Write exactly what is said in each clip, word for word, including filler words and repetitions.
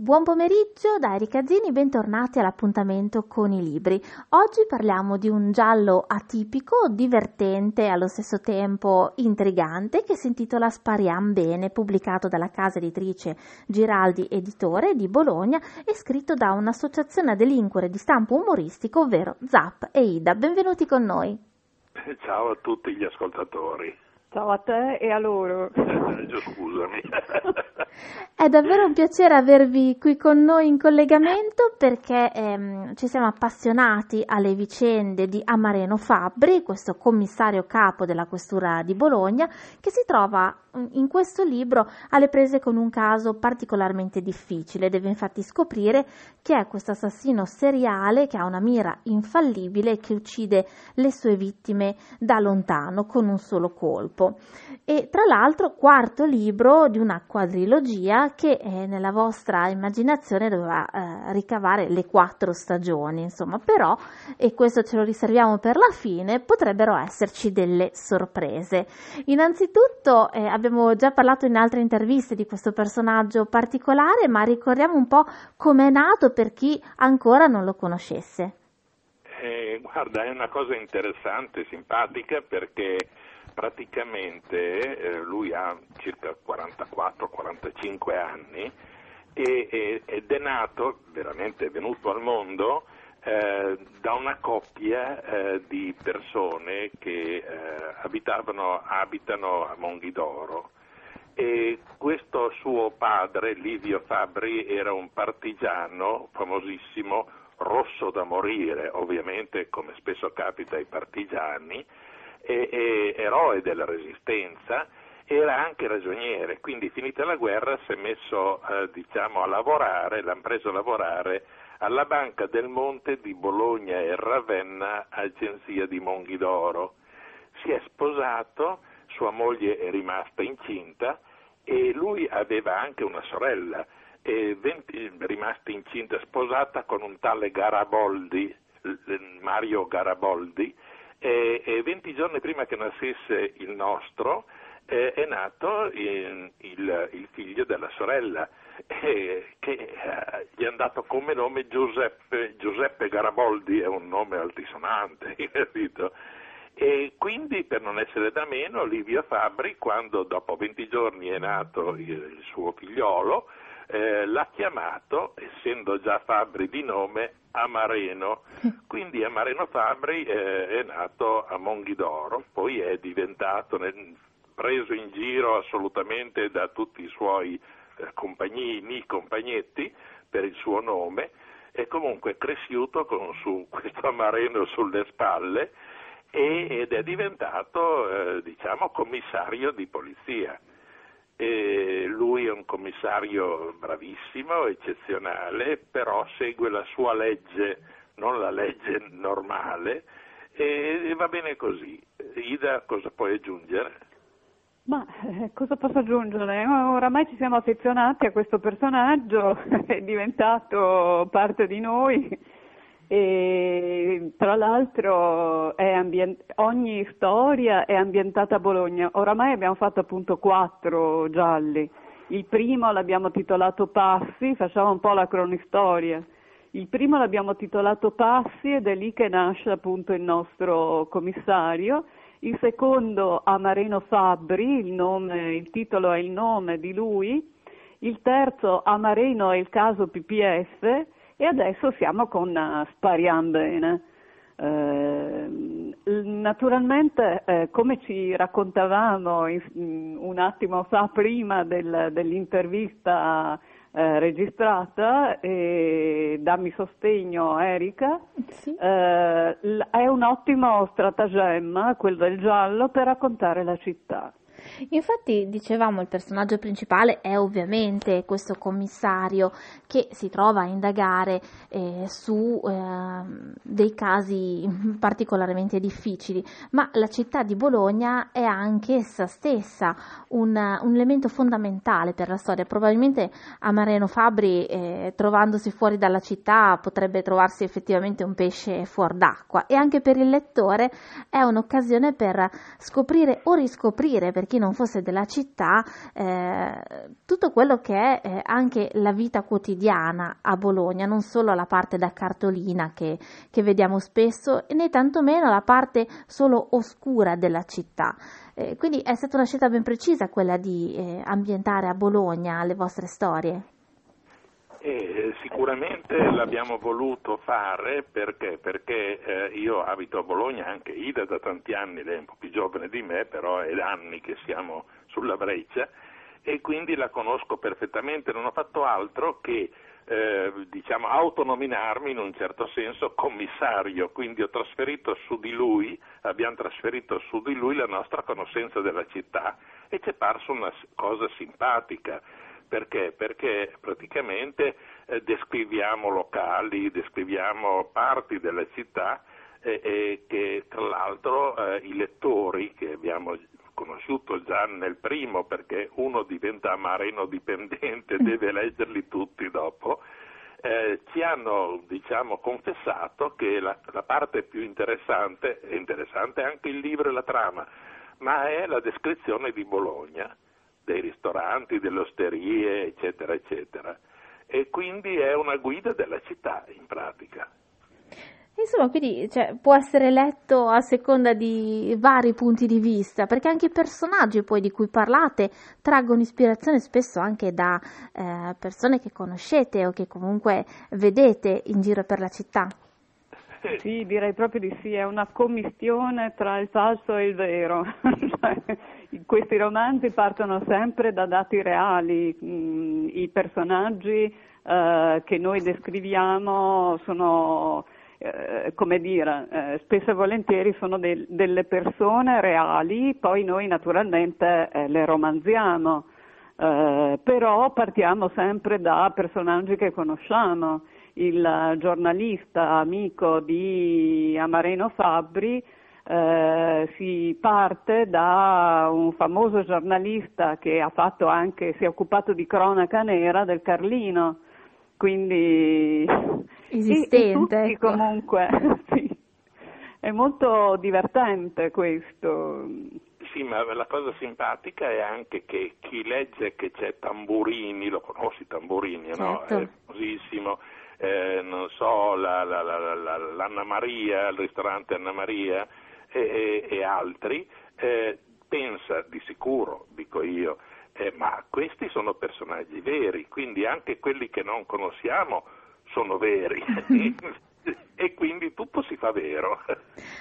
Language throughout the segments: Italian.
Buon pomeriggio da Erika Zini, bentornati all'appuntamento con i libri. Oggi parliamo di un giallo atipico, divertente e allo stesso tempo intrigante che si intitola Sparambén, pubblicato dalla casa editrice Giraldi Editore di Bologna e scritto da un'associazione a delinquere di stampo umoristico, ovvero Zap e Ida. Benvenuti con noi. Ciao a tutti gli ascoltatori. Ciao a te e a loro. Scusami. È davvero un piacere avervi qui con noi in collegamento perché ehm, ci siamo appassionati alle vicende di Amareno Fabbri, questo commissario capo della Questura di Bologna, che si trova in questo libro alle prese con un caso particolarmente difficile. Deve infatti scoprire chi è questo assassino seriale che ha una mira infallibile e che uccide le sue vittime da lontano con un solo colpo. E tra l'altro quarto libro di una quadrilogia che eh, nella vostra immaginazione doveva eh, ricavare le quattro stagioni, insomma, però, e questo ce lo riserviamo per la fine, potrebbero esserci delle sorprese. Innanzitutto eh, abbiamo già parlato in altre interviste di questo personaggio particolare, ma ricordiamo un po' com'è nato per chi ancora non lo conoscesse. Eh, guarda, è una cosa interessante, simpatica, perché praticamente eh, lui ha circa quarantaquattro quarantacinque anni e, e, ed è nato, veramente è venuto al mondo eh, da una coppia eh, di persone che eh, abitavano, abitano a Monghidoro, e questo suo padre, Livio Fabbri, era un partigiano famosissimo, rosso da morire, ovviamente come spesso capita ai partigiani, E, e, eroe della resistenza, era anche ragioniere, quindi finita la guerra si è messo eh, diciamo a lavorare, l'hanno preso a lavorare alla banca del Monte di Bologna e Ravenna, agenzia di Monghidoro. Si è sposato, sua moglie è rimasta incinta e lui aveva anche una sorella, e venti, rimasta incinta, sposata con un tale Garibaldi, Mario Garibaldi, e venti giorni prima che nascesse il nostro eh, è nato il, il, il figlio della sorella eh, che eh, gli è andato come nome Giuseppe, Giuseppe Garibaldi, è un nome altisonante, capito? E quindi, per non essere da meno, Livio Fabbri, quando dopo venti giorni è nato il, il suo figliolo, eh, l'ha chiamato, essendo già Fabbri di nome, Amareno. Quindi Amareno Fabbri eh, è nato a Monghidoro, poi è diventato nel, preso in giro assolutamente da tutti i suoi eh, compagnini, compagnetti, per il suo nome, è comunque cresciuto con su, questo Amareno sulle spalle e, ed è diventato eh, diciamo commissario di polizia. E lui è un commissario bravissimo, eccezionale, però segue la sua legge, non la legge normale, e va bene così. Ida, cosa puoi aggiungere? Ma eh, cosa posso aggiungere? Oramai ci siamo affezionati a questo personaggio, è diventato parte di noi e tra l'altro è ambient- ogni storia è ambientata a Bologna. Oramai abbiamo fatto appunto quattro gialli. Il primo l'abbiamo titolato Passi, facciamo un po' la cronistoria. Il primo l'abbiamo titolato Passi ed è lì che nasce appunto il nostro commissario. Il secondo, Amareno Fabbri, il nome, il titolo è il nome di lui. Il terzo, Amareno è il caso P P S. E adesso siamo con Sparambén. Eh, naturalmente, eh, come ci raccontavamo in, un attimo fa prima del, dell'intervista eh, registrata, eh, dammi sostegno Erika, sì. eh, è un ottimo stratagemma quello del giallo per raccontare la città. Infatti, dicevamo, il personaggio principale è ovviamente questo commissario che si trova a indagare eh, su eh, dei casi particolarmente difficili, ma la città di Bologna è anche essa stessa un, un elemento fondamentale per la storia. Probabilmente Amareno Fabbri, eh, trovandosi fuori dalla città, potrebbe trovarsi effettivamente un pesce fuor d'acqua, e anche per il lettore è un'occasione per scoprire o riscoprire, per chi non non fosse della città, eh, tutto quello che è eh, anche la vita quotidiana a Bologna, non solo la parte da cartolina che, che vediamo spesso, né tantomeno la parte solo oscura della città. Eh, quindi è stata una scelta ben precisa quella di eh, ambientare a Bologna le vostre storie. E sicuramente l'abbiamo voluto fare perché, perché eh, io abito a Bologna, anche Ida da tanti anni, lei è un po' più giovane di me, però è da anni che siamo sulla breccia e quindi la conosco perfettamente, non ho fatto altro che eh, diciamo autonominarmi in un certo senso commissario, quindi ho trasferito su di lui, abbiamo trasferito su di lui la nostra conoscenza della città e ci è parso una cosa simpatica. Perché? Perché praticamente eh, descriviamo locali, descriviamo parti della città e eh, eh, che tra l'altro eh, i lettori che abbiamo conosciuto già nel primo, perché uno diventa amareno dipendente, deve leggerli tutti dopo, eh, ci hanno diciamo confessato che la, la parte più interessante, è interessante anche il libro e la trama, ma è la descrizione di Bologna, dei ristoranti, delle osterie, eccetera, eccetera. E quindi è una guida della città, in pratica. Insomma, quindi cioè, può essere letto a seconda di vari punti di vista, perché anche i personaggi poi di cui parlate traggono ispirazione spesso anche da eh, persone che conoscete o che comunque vedete in giro per la città. Sì, direi proprio di sì, è una commistione tra il falso e il vero. Questi romanzi partono sempre da dati reali, i personaggi eh, che noi descriviamo sono, eh, come dire, eh, spesso e volentieri sono del, delle persone reali, poi noi naturalmente eh, le romanziamo, eh, però partiamo sempre da personaggi che conosciamo. Il giornalista amico di Amareno Fabbri eh, si parte da un famoso giornalista che ha fatto anche, si è occupato di cronaca nera del Carlino, quindi esistente, e, e ecco. Comunque sì, è molto divertente questo. Sì, ma la cosa simpatica è anche che chi legge che c'è Tamburini, lo conosci Tamburini, certo. No? È famosissimo. Eh, non so, la, la, la, la, l'Anna Maria, il ristorante Anna Maria e, e, e altri, eh, pensa di sicuro, dico io, eh, ma questi sono personaggi veri, quindi anche quelli che non conosciamo sono veri. E quindi tutto si fa vero.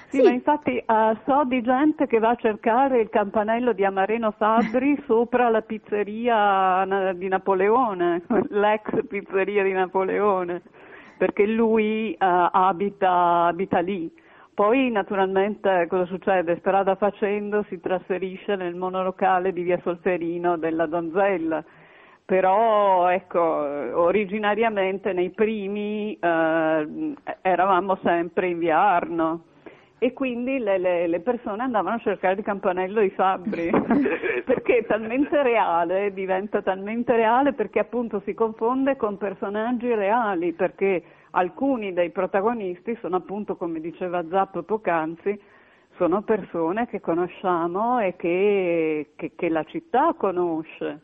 Sì, sì. Ma infatti uh, so di gente che va a cercare il campanello di Amareno Fabbri sopra la pizzeria di Napoleone, l'ex pizzeria di Napoleone, perché lui uh, abita, abita lì. Poi naturalmente cosa succede? Strada facendo si trasferisce nel monolocale di Via Solferino della Donzella. Però ecco, originariamente nei primi eh, eravamo sempre in via Arno e quindi le, le, le persone andavano a cercare il campanello di Fabbri perché è talmente reale, diventa talmente reale perché appunto si confonde con personaggi reali, perché alcuni dei protagonisti sono appunto, come diceva Zap poc'anzi, sono persone che conosciamo e che, che, che la città conosce.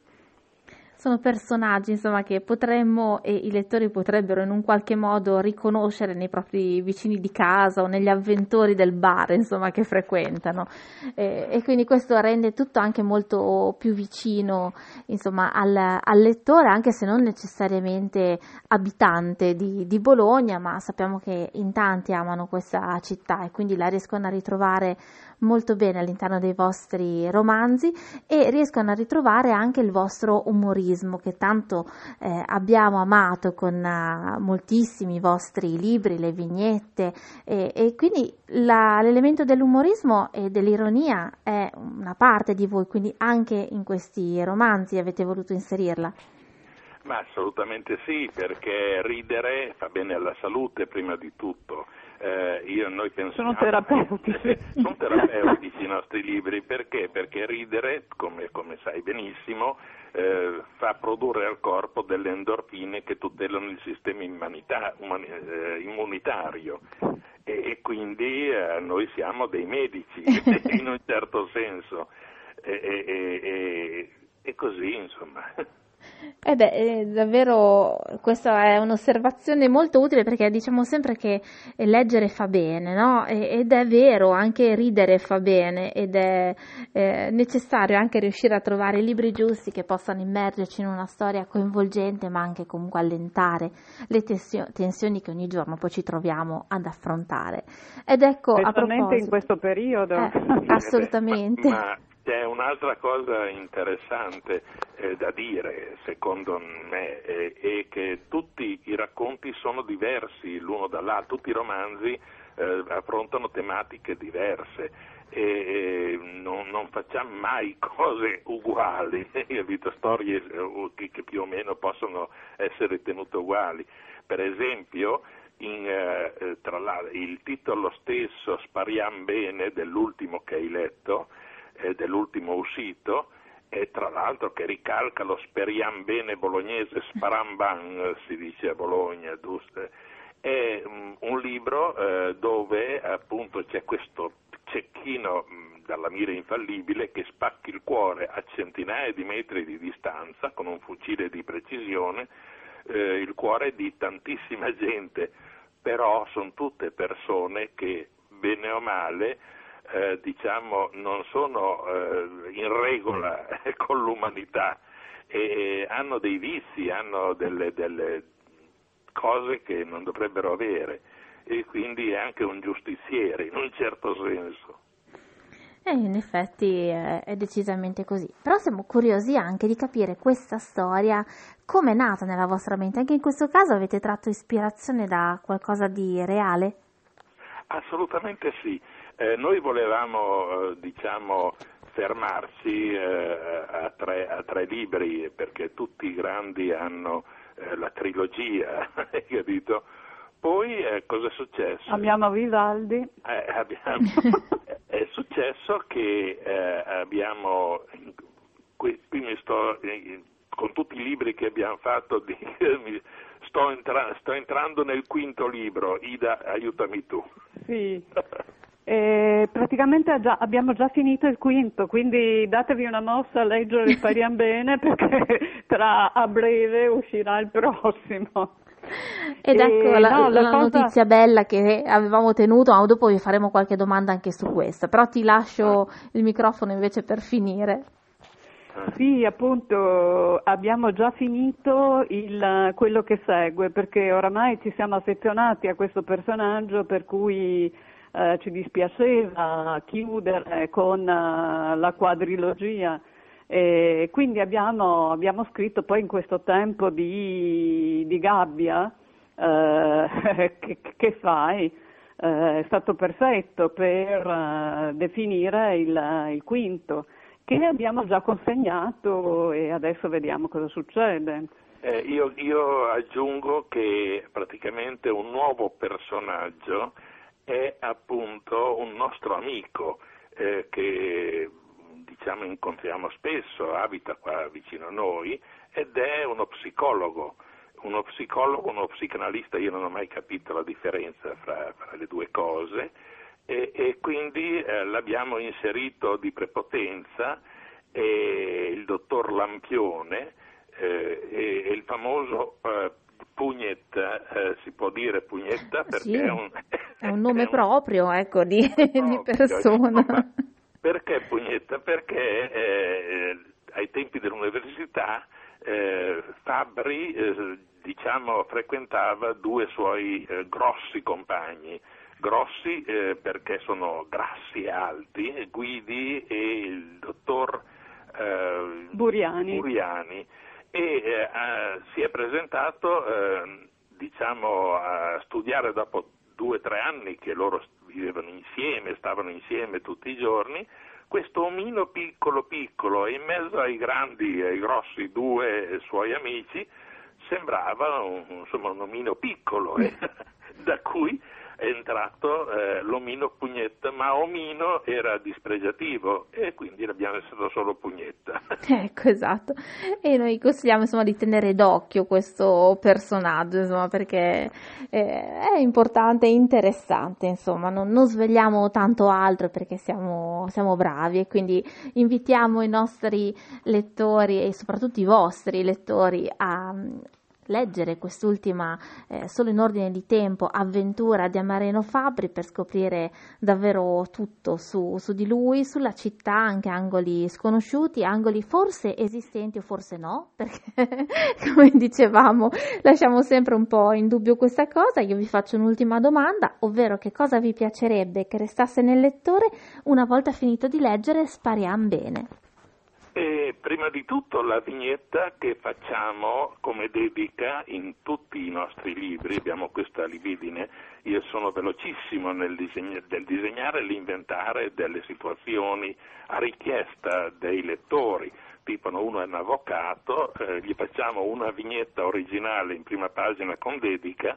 Sono personaggi, insomma, che potremmo e i lettori potrebbero in un qualche modo riconoscere nei propri vicini di casa o negli avventori del bar, insomma, che frequentano. E, e quindi questo rende tutto anche molto più vicino, insomma, al, al lettore, anche se non necessariamente abitante di, di Bologna, ma sappiamo che in tanti amano questa città e quindi la riescono a ritrovare molto bene all'interno dei vostri romanzi e riescono a ritrovare anche il vostro umorismo, che tanto eh, abbiamo amato con uh, moltissimi vostri libri, le vignette e, e quindi la, l'elemento dell'umorismo e dell'ironia è una parte di voi, quindi anche in questi romanzi avete voluto inserirla? Ma assolutamente sì, perché ridere fa bene alla salute prima di tutto. Eh, io, noi pensiamo, sono terapeutici. Sono terapeutici i nostri libri, perché? Perché ridere, come, come sai benissimo, eh, fa produrre al corpo delle endorfine che tutelano il sistema immunita- umani- eh, immunitario e, e quindi eh, noi siamo dei medici in un certo senso. e, e, e, e così, insomma. Eh beh, è davvero questa è un'osservazione molto utile, perché diciamo sempre che leggere fa bene, no? Ed è vero, anche ridere fa bene, ed è eh, necessario anche riuscire a trovare i libri giusti che possano immergerci in una storia coinvolgente, ma anche comunque allentare le tensio- tensioni che ogni giorno poi ci troviamo ad affrontare. Ed ecco, a proposito, in questo periodo eh, assolutamente. Ma, ma... C'è un'altra cosa interessante eh, da dire, secondo me, eh, è che tutti i racconti sono diversi l'uno dall'altro, tutti i romanzi eh, affrontano tematiche diverse e eh, non, non facciamo mai cose uguali, capito? Storie eh, che più o meno possono essere tenute uguali. Per esempio, In, eh, tra l'altro, il titolo stesso, Sparambén, dell'ultimo che hai letto, dell'ultimo uscito, e tra l'altro che ricalca lo Sparambén bolognese, Sparambén si dice a Bologna, giusto? È un libro eh, dove appunto c'è questo cecchino dalla mira infallibile che spacchi il cuore a centinaia di metri di distanza con un fucile di precisione, eh, il cuore di tantissima gente, però sono tutte persone che bene o male Eh, diciamo non sono eh, in regola eh, con l'umanità e eh, hanno dei vizi, hanno delle, delle cose che non dovrebbero avere, e quindi è anche un giustiziere in un certo senso. E in effetti è decisamente così, però siamo curiosi anche di capire questa storia come è nata nella vostra mente. Anche in questo caso avete tratto ispirazione da qualcosa di reale? Assolutamente sì. Eh, noi volevamo eh, diciamo fermarci eh, a, tre, a tre libri, perché tutti i grandi hanno eh, la trilogia, hai capito? Poi eh, cosa è successo? Abbiamo Vivaldi. Eh, abbiamo... È successo che eh, abbiamo, qui, qui mi sto, eh, con tutti i libri che abbiamo fatto, di, mi, sto, entra- sto entrando nel quinto libro, Ida, aiutami tu. Sì. E praticamente già, abbiamo già finito il quinto, quindi datevi una mossa a leggere Sparambén, perché tra a breve uscirà il prossimo. Ed e ecco la, no, la, la cosa... notizia bella che avevamo tenuto, ma dopo vi faremo qualche domanda anche su questa, però ti lascio il microfono invece per finire. Sì, appunto, abbiamo già finito il, quello che segue, perché oramai ci siamo affezionati a questo personaggio, per cui Eh, ci dispiaceva chiudere con uh, la quadrilogia, e quindi abbiamo, abbiamo scritto poi in questo tempo di, di gabbia, eh, che, che fai, eh, è stato perfetto per uh, definire il, il quinto, che abbiamo già consegnato, e adesso vediamo cosa succede. Eh, io, io aggiungo che praticamente un nuovo personaggio è appunto un nostro amico eh, che diciamo incontriamo spesso, abita qua vicino a noi, ed è uno psicologo, uno psicologo, uno psicanalista, io non ho mai capito la differenza fra, fra le due cose, e, e quindi eh, l'abbiamo inserito di prepotenza, e il dottor Lampione eh, e, e il famoso eh, Pugnetta, eh, si può dire Pugnetta perché sì, è, un, è un nome è un, proprio, ecco, di, proprio, di persona. Ma perché Pugnetta? Perché eh, ai tempi dell'università eh, Fabbri eh, diciamo frequentava due suoi eh, grossi compagni, grossi eh, perché sono grassi e alti, Guidi e il dottor eh, Buriani. Buriani. E eh, si è presentato eh, diciamo a studiare dopo due o tre anni che loro vivevano insieme, stavano insieme tutti i giorni, questo omino piccolo piccolo, e in mezzo ai grandi e ai grossi due suoi amici sembrava un, insomma, un omino piccolo, eh, da cui è entrato eh, l'omino Pugnetta, ma omino era dispregiativo e quindi l'abbiamo messo solo Pugnetta. Ecco, esatto. E noi consigliamo insomma di tenere d'occhio questo personaggio, insomma, perché eh, è importante e interessante, insomma, non, non svegliamo tanto altro perché siamo, siamo bravi, e quindi invitiamo i nostri lettori e soprattutto i vostri lettori a leggere quest'ultima, eh, solo in ordine di tempo, avventura di Amareno Fabbri, per scoprire davvero tutto su, su di lui, sulla città, anche angoli sconosciuti, angoli forse esistenti o forse no, perché come dicevamo lasciamo sempre un po' in dubbio questa cosa. Io vi faccio un'ultima domanda, ovvero che cosa vi piacerebbe che restasse nel lettore una volta finito di leggere Sparambén? E prima di tutto la vignetta che facciamo come dedica in tutti i nostri libri, abbiamo questa libidine, io sono velocissimo nel, disegn- nel disegnare e l'inventare delle situazioni a richiesta dei lettori, tipo uno è un avvocato, eh, gli facciamo una vignetta originale in prima pagina con dedica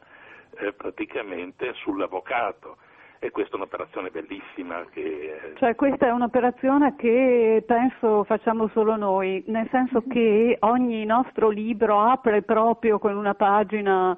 eh, praticamente sull'avvocato. E questa è un'operazione bellissima che... Cioè questa è un'operazione che penso facciamo solo noi, nel senso che ogni nostro libro apre proprio con una pagina uh,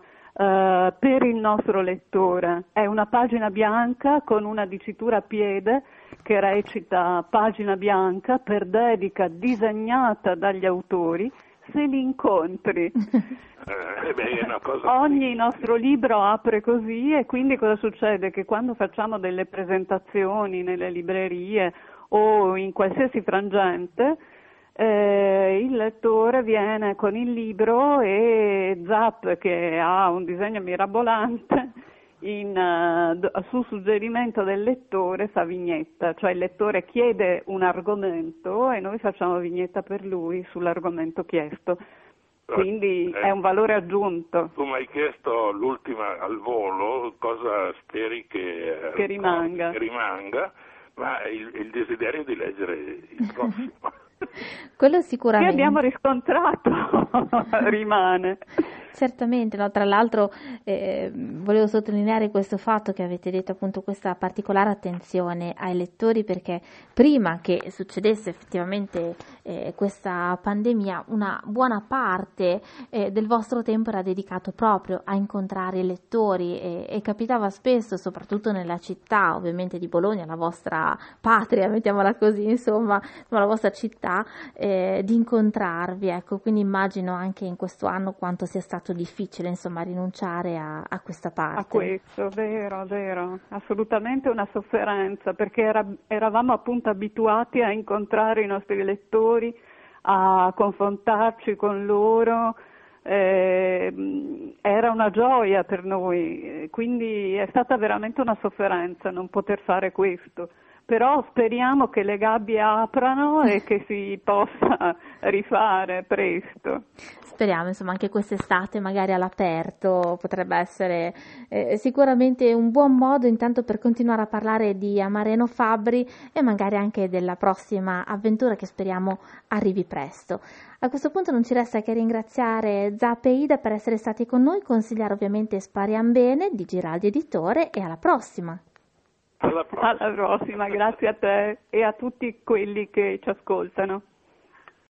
per il nostro lettore, è una pagina bianca con una dicitura a piede che recita pagina bianca per dedica disegnata dagli autori, se li incontri. Eh, beh, è una cosa... Ogni nostro libro apre così, e quindi cosa succede? Che quando facciamo delle presentazioni nelle librerie o in qualsiasi frangente, eh, il lettore viene con il libro e Zap, che ha un disegno mirabolante, in, uh, su suggerimento del lettore fa vignetta, cioè il lettore chiede un argomento e noi facciamo vignetta per lui sull'argomento chiesto, quindi eh, è un valore aggiunto. Tu mi hai chiesto l'ultima al volo, cosa speri che, che, rimanga. che rimanga, ma il, il desiderio di leggere il prossimo. Quello sicuramente. Che abbiamo riscontrato rimane. Certamente, no? Tra l'altro eh, volevo sottolineare questo fatto che avete detto, appunto questa particolare attenzione ai lettori, perché prima che succedesse effettivamente eh, questa pandemia una buona parte eh, del vostro tempo era dedicato proprio a incontrare i lettori e, e capitava spesso, soprattutto nella città ovviamente di Bologna, la vostra patria, mettiamola così, insomma, la vostra città, eh, di incontrarvi, ecco, quindi immagino anche in questo anno quanto sia stato difficile, insomma, rinunciare a, a questa parte. A questo, vero, vero, assolutamente una sofferenza, perché era, eravamo appunto abituati a incontrare i nostri lettori, a confrontarci con loro, eh, era una gioia per noi, quindi è stata veramente una sofferenza non poter fare questo. Però speriamo che le gabbie aprano e che si possa rifare presto. Speriamo, insomma, anche quest'estate magari all'aperto potrebbe essere eh, sicuramente un buon modo intanto per continuare a parlare di Amareno Fabbri e magari anche della prossima avventura che speriamo arrivi presto. A questo punto non ci resta che ringraziare Zap e Ida per essere stati con noi, consigliare ovviamente Sparambén di Giraldi Editore, e alla prossima! Alla prossima. Alla prossima, grazie a te e a tutti quelli che ci ascoltano.